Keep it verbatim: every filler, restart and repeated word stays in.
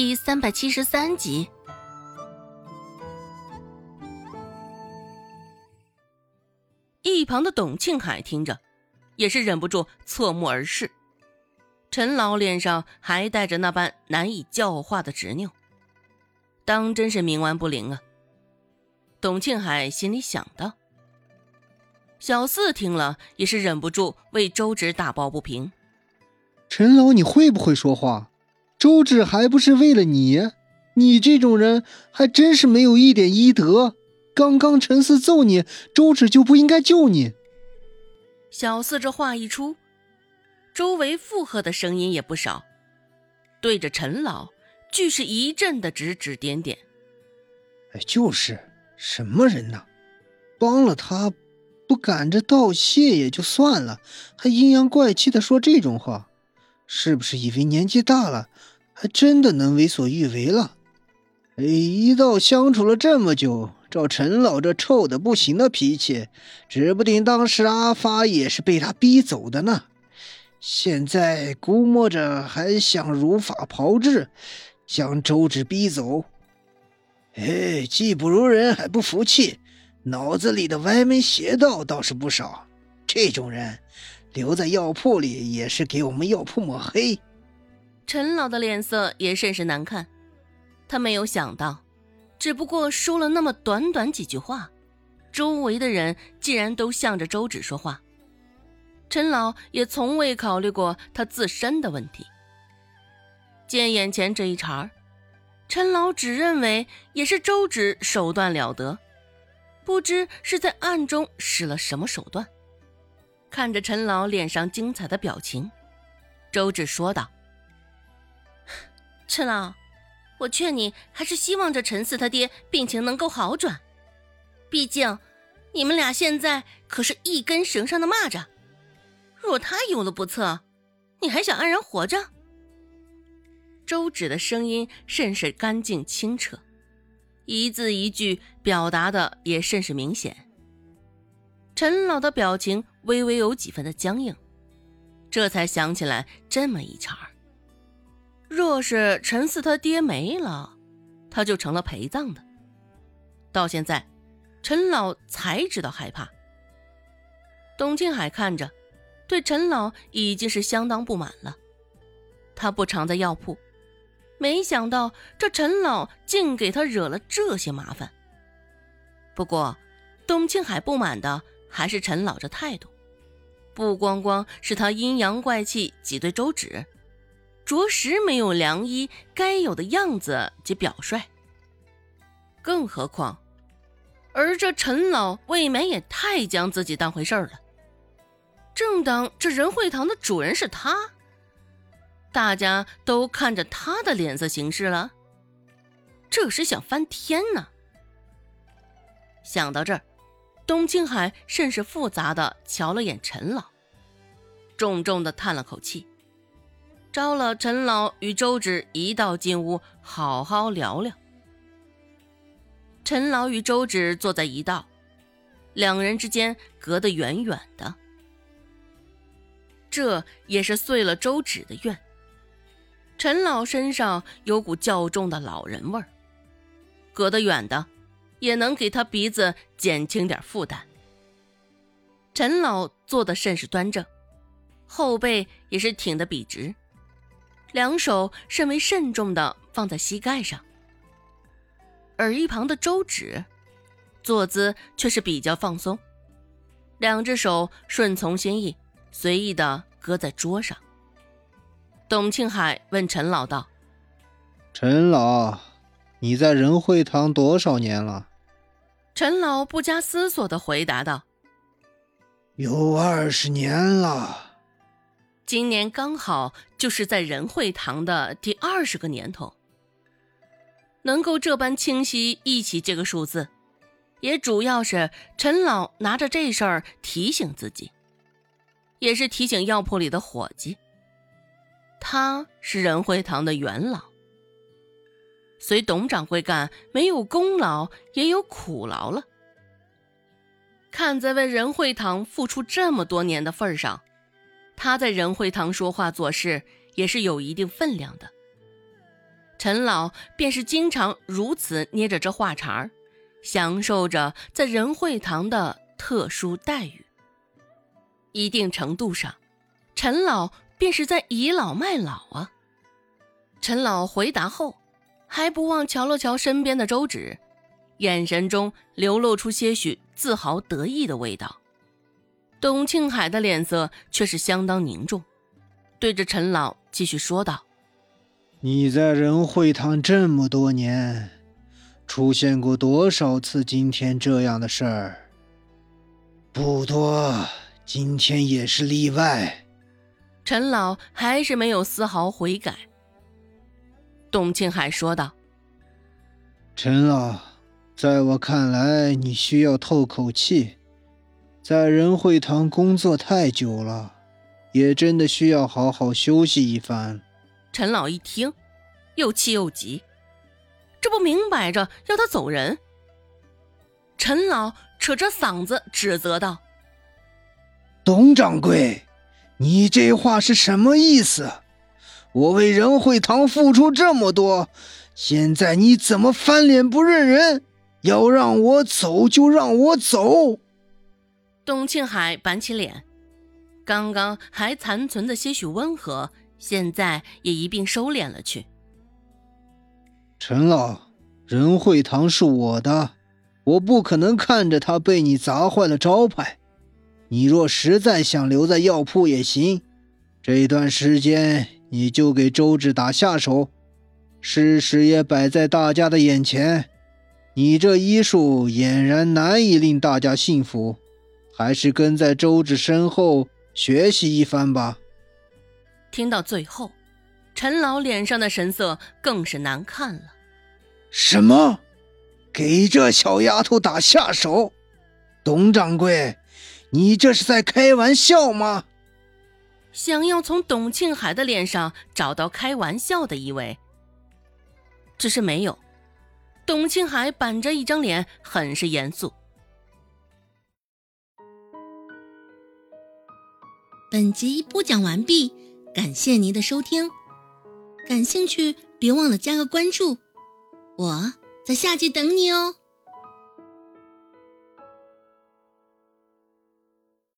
第三百七十三集。一旁的董庆海听着，也是忍不住侧目而视。陈老脸上还带着那般难以教化的执拗，当真是冥顽不灵啊！董庆海心里想到。小四听了也是忍不住为周芷打抱不平。陈老，你会不会说话？周芷还不是为了你？你这种人还真是没有一点医德。刚刚陈四揍你，周芷就不应该救你。小四这话一出，周围附和的声音也不少，对着陈老俱是一阵的指指点点。哎，就是什么人呐，帮了他不赶着道谢也就算了，还阴阳怪气的说这种话，是不是以为年纪大了还真的能为所欲为了？哎，一道相处了这么久，照陈老这臭的不行的脾气，指不定当时阿发也是被他逼走的呢。现在估摸着还想如法炮制，将周芷逼走。哎，技不如人还不服气，脑子里的歪门邪道倒是不少，这种人留在药铺里也是给我们药铺抹黑。陈老的脸色也甚是难看，他没有想到，只不过说了那么短短几句话，周围的人竟然都向着周芷说话。陈老也从未考虑过他自身的问题，见眼前这一茬，陈老只认为也是周芷手段了得，不知是在暗中使了什么手段。看着陈老脸上精彩的表情，周芷说道：陈老，我劝你还是希望这陈四他爹病情能够好转，毕竟你们俩现在可是一根绳上的蚂蚱，若他有了不测，你还想安然活着？周芷的声音甚是干净清澈，一字一句表达的也甚是明显。陈老的表情微微有几分的僵硬，这才想起来这么一茬。若是陈四他爹没了，他就成了陪葬的。到现在，陈老才知道害怕。董庆海看着，对陈老已经是相当不满了。他不常在药铺，没想到这陈老竟给他惹了这些麻烦。不过，董庆海不满的还是陈老这态度，不光光是他阴阳怪气挤兑周芷，着实没有良医该有的样子及表率。更何况，而这陈老未免也太将自己当回事儿了。正当这仁惠堂的主人是他，大家都看着他的脸色行事了，这是想翻天呢。想到这儿，董庆海甚是复杂的瞧了眼陈老，重重的叹了口气，招了陈老与周芷一道进屋好好聊聊。陈老与周芷坐在一道，两人之间隔得远远的，这也是碎了周芷的愿。陈老身上有股较重的老人味儿，隔得远的也能给他鼻子减轻点负担。陈老坐得甚是端正，后背也是挺得笔直，两手甚为慎重地放在膝盖上，而一旁的周芷坐姿却是比较放松，两只手顺从心意，随意地搁在桌上。董庆海问陈老道：陈老，你在仁惠堂多少年了？陈老不加思索地回答道：有二十年了。今年刚好就是在仁惠堂的第二十个年头，能够这般清晰忆起这个数字，也主要是陈老拿着这事儿提醒自己，也是提醒药铺里的伙计。他是仁惠堂的元老，随董掌柜干，没有功劳也有苦劳了。看在为仁惠堂付出这么多年的份上，他在仁惠堂说话做事也是有一定分量的。陈老便是经常如此捏着这话茬，享受着在仁惠堂的特殊待遇。一定程度上，陈老便是在倚老卖老啊。陈老回答后，还不忘瞧了瞧身边的周芷，眼神中流露出些许自豪得意的味道。董庆海的脸色却是相当凝重，对着陈老继续说道：你在仁惠堂这么多年，出现过多少次今天这样的事儿？不多，今天也是例外。陈老还是没有丝毫悔改。董庆海说道：陈老，在我看来，你需要透口气，在仁惠堂工作太久了，也真的需要好好休息一番。陈老一听，又气又急，这不明摆着要他走人。陈老扯着嗓子指责道：董掌柜，你这话是什么意思？我为仁惠堂付出这么多，现在你怎么翻脸不认人？要让我走就让我走。董庆海板起脸，刚刚还残存的些许温和，现在也一并收敛了去。陈老，仁惠堂是我的，我不可能看着他被你砸坏了招牌。你若实在想留在药铺也行，这段时间你就给周芷打下手，事实也摆在大家的眼前，你这医术俨然难以令大家信服，还是跟在周芷身后学习一番吧。听到最后，陈老脸上的神色更是难看了。什么？给这小丫头打下手？董掌柜，你这是在开玩笑吗？想要从董庆海的脸上找到开玩笑的意味，只是没有。董庆海板着一张脸，很是严肃。本集播讲完毕，感谢您的收听。感兴趣别忘了加个关注，我在下集等你哦。